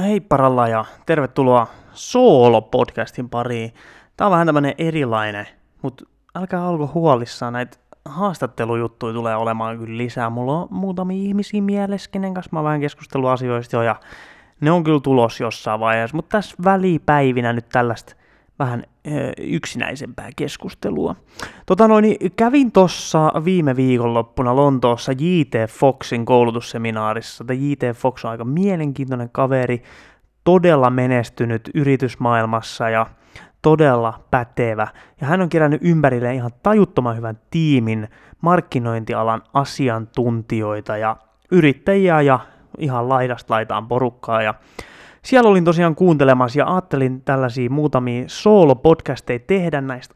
Hei paralla ja tervetuloa Soolo-podcastin pariin. Tää on vähän tämmönen erilainen, mutta älkää olko huolissaan, näitä haastattelujuttuja tulee olemaan kyllä lisää. Mulla on muutamia ihmisiä mielessä, kenen kanssa mä oon vähän keskustellut asioista jo, ja ne on kyllä tulos jossain vaiheessa, mutta tässä välipäivinä nyt tällaista vähän yksinäisempää keskustelua. Kävin tuossa viime viikonloppuna Lontoossa JT Foxxin koulutusseminaarissa. JT Foxx on aika mielenkiintoinen kaveri, todella menestynyt yritysmaailmassa ja todella pätevä. Ja hän on kerännyt ympärille ihan tajuttoman hyvän tiimin markkinointialan asiantuntijoita ja yrittäjiä ja ihan laidasta laitaan porukkaa. Ja siellä olin tosiaan kuuntelemassa ja ajattelin tällaisia muutamia soolopodcasteja tehdä näistä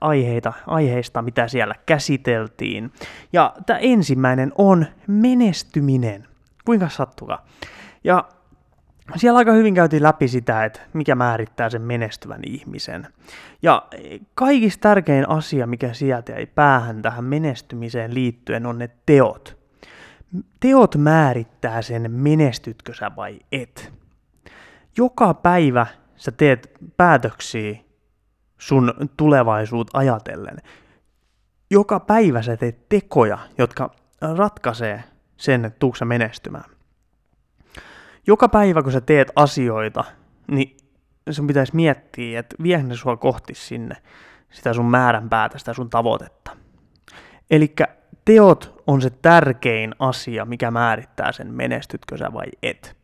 aiheista, mitä siellä käsiteltiin. Ja tämä ensimmäinen on menestyminen. Kuinka sattukaa? Ja siellä aika hyvin käytiin läpi sitä, että mikä määrittää sen menestyvän ihmisen. Ja kaikista tärkein asia, mikä sieltä jäi päähän tähän menestymiseen liittyen, on ne teot. Teot määrittää sen, menestytkö sä vai et. Joka päivä sä teet päätöksiä sun tulevaisuut ajatellen. Joka päivä sä teet tekoja, jotka ratkaisee sen, että tuutko sä menestymään. Joka päivä, kun sä teet asioita, niin sun pitäisi miettiä, että viekö ne sua kohti sinne sitä sun määränpäätä, sitä sun tavoitetta. Elikkä teot on se tärkein asia, mikä määrittää sen, menestytkö sä vai et.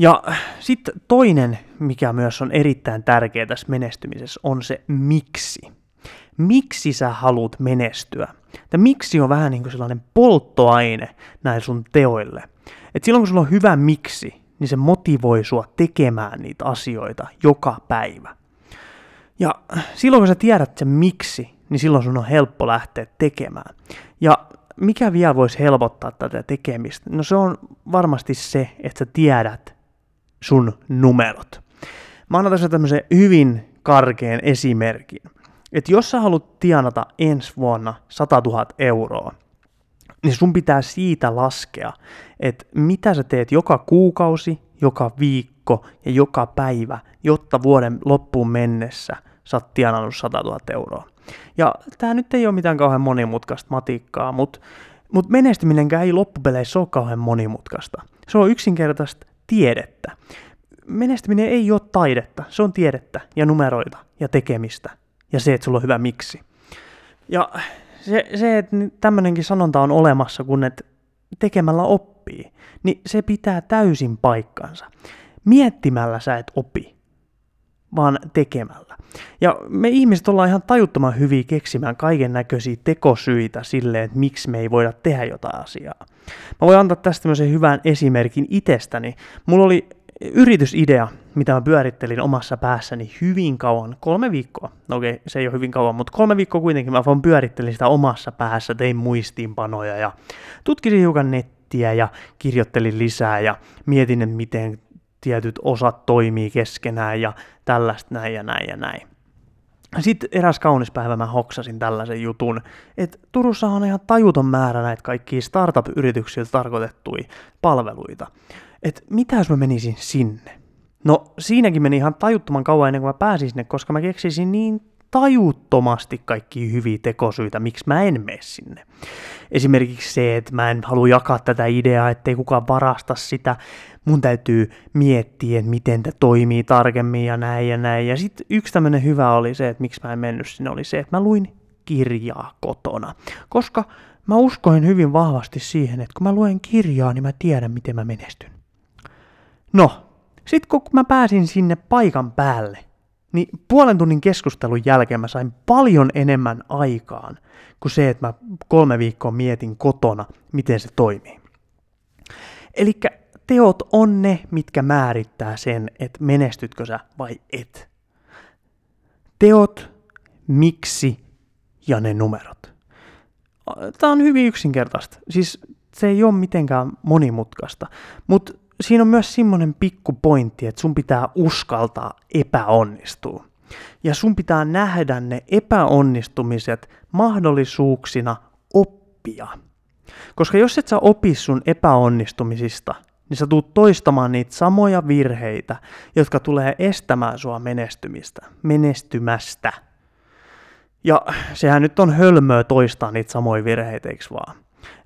Ja sitten toinen, mikä myös on erittäin tärkeä tässä menestymisessä, on se miksi. Miksi sä haluat menestyä? Ja miksi on vähän niin kuin sellainen polttoaine näin sun teoille. Et silloin kun sulla on hyvä miksi, niin se motivoi sua tekemään niitä asioita joka päivä. Ja silloin kun sä tiedät sen miksi, niin silloin sun on helppo lähteä tekemään. Ja mikä vielä voisi helpottaa tätä tekemistä? No se on varmasti se, että sä tiedät sun numerot. Mä annan tässä tämmöisen hyvin karkean esimerkin. Että jos sä haluat tienata ensi vuonna 100 000 euroa, niin sun pitää siitä laskea, että mitä sä teet joka kuukausi, joka viikko ja joka päivä, jotta vuoden loppuun mennessä sä oot tienannut 100 000 euroa. Ja tää nyt ei ole mitään kauhean monimutkaista matikkaa, mutta menestyminenkään ei loppupeleissä ole kauhean monimutkaista. Se on yksinkertaista tiedettä. Menestyminen ei ole taidetta, se on tiedettä ja numeroita ja tekemistä ja se, että sulla on hyvä miksi. Ja se että tämmöinenkin sanonta on olemassa, kun et tekemällä oppii, niin se pitää täysin paikkansa. Miettimällä sä et opi, vaan tekemällä. Ja me ihmiset ollaan ihan tajuttoman hyviä keksimään kaiken näköisiä tekosyitä silleen, että miksi me ei voida tehdä jotain asiaa. Mä voin antaa tästä tämmöisen hyvän esimerkin itsestäni. Mulla oli yritysidea, mitä mä pyörittelin omassa päässäni hyvin kauan, 3 viikkoa. No okei, se ei ole hyvin kauan, mutta 3 viikkoa kuitenkin mä vaan pyörittelin sitä omassa päässä, tein muistiinpanoja ja tutkisin hiukan nettiä ja kirjoittelin lisää ja mietin, että miten tietyt osat toimii keskenään ja tällaista näin. Sitten eräs kaunis päivä mä hoksasin tällaisen jutun, että Turussa on ihan tajuton määrä näitä kaikkia startup-yrityksiltä tarkoitettuja palveluita. Että mitä jos mä menisin sinne? No siinäkin meni ihan tajuttoman kauan ennen kuin mä pääsin sinne, koska mä keksisin niin tajuttomasti kaikkia hyviä tekosyitä, miksi mä en mene sinne. Esimerkiksi se, että mä en halua jakaa tätä ideaa, ettei kukaan varasta sitä. Mun täytyy miettiä, että miten tämä toimii tarkemmin ja näin. Ja sitten yksi tämmöinen hyvä oli se, että miksi mä en mennyt sinne, oli se, että mä luin kirjaa kotona. Koska mä uskoin hyvin vahvasti siihen, että kun mä luen kirjaa, niin mä tiedän, miten mä menestyn. No, sit kun mä pääsin sinne paikan päälle, niin 1,5 tunnin keskustelun jälkeen mä sain paljon enemmän aikaan kuin se, että mä 3 viikkoa mietin kotona, miten se toimii. Elikkä teot on ne, mitkä määrittää sen, että menestytkö sä vai et. Teot, miksi ja ne numerot. Tää on hyvin yksinkertaista. Siis se ei ole mitenkään monimutkaista, mutta siinä on myös semmoinen pikku pointti, että sun pitää uskaltaa epäonnistua. Ja sun pitää nähdä ne epäonnistumiset mahdollisuuksina oppia. Koska jos et sä opi sun epäonnistumisista, niin sä tulet toistamaan niitä samoja virheitä, jotka tulee estämään sua menestymästä. Ja sehän nyt on hölmöä toistaa niitä samoja virheitä, eiks vaan?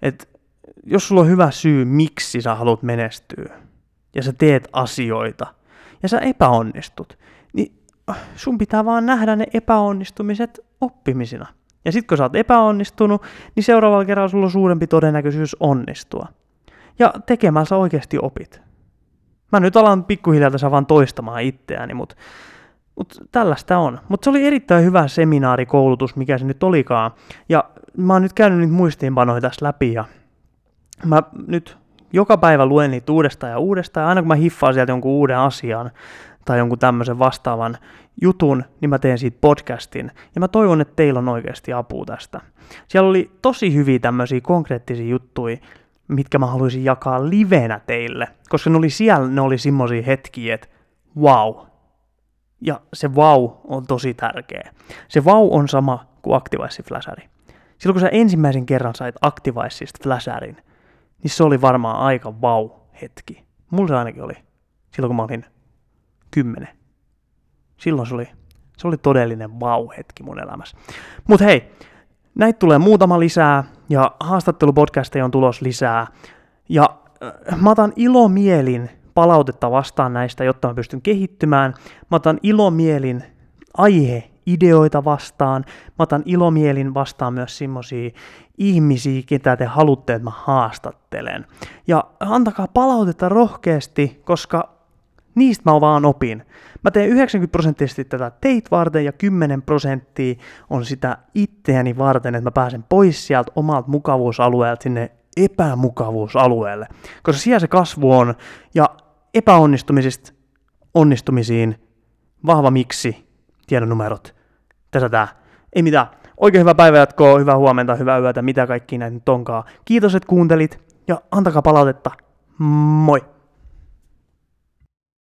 Et jos sulla on hyvä syy, miksi sä haluat menestyä, ja sä teet asioita, ja sä epäonnistut, niin sun pitää vaan nähdä ne epäonnistumiset oppimisina. Ja sit kun sä oot epäonnistunut, niin seuraavalla kerralla sulla on suurempi todennäköisyys onnistua. Ja tekemään sä oikeesti opit. Mä nyt alan pikkuhiljaa tässä vaan toistamaan itseäni, mutta tällaista on. Mutta se oli erittäin hyvä seminaarikoulutus, mikä se nyt olikaan. Ja mä oon nyt käynyt niitä muistiinpanoja tässä läpi ja mä nyt joka päivä luen niitä uudestaan ja aina kun mä hiffaan sieltä jonkun uuden asian tai jonkun tämmöisen vastaavan jutun, niin mä teen siitä podcastin ja mä toivon, että teillä on oikeasti apua tästä. Siellä oli tosi hyviä tämmöisiä konkreettisia juttuja, mitkä mä haluaisin jakaa livenä teille, koska ne oli siellä, ne oli semmoisia hetkiä, että wow. Ja se wow on tosi tärkeä. Se wow on sama kuin Activise-fläsäri. Silloin kun sä ensimmäisen kerran sait Activiceista fläsärin, niin se oli varmaan aika wow hetki. Mulla se ainakin oli silloin kun mä olin 10. Silloin se oli todellinen wow hetki mun elämässä. Mut hei, näitä tulee muutama lisää ja haastattelupodcasteja on tulos lisää. Ja mä otan ilomielin palautetta vastaan näistä, jotta mä pystyn kehittymään. Mä otan ilomielin aiheideoita vastaan. Mä otan ilomielin vastaan myös semmosia ihmisiä, ketä te haluatte, että mä haastattelen. Ja antakaa palautetta rohkeasti, koska niistä mä vaan opin. Mä teen 90% tätä teitä varten ja 10% on sitä itseäni varten, että mä pääsen pois sieltä omalta mukavuusalueelta sinne epämukavuusalueelle. Koska siellä se kasvu on ja epäonnistumisista onnistumisiin vahva miksi, tiedon numerot. Tässä tää. Ei mitään. Oikein hyvää päivänjatkoa, hyvää huomenta, hyvää yötä, mitä kaikki näitä nyt onkaan. Kiitos, että kuuntelit ja antakaa palautetta. Moi!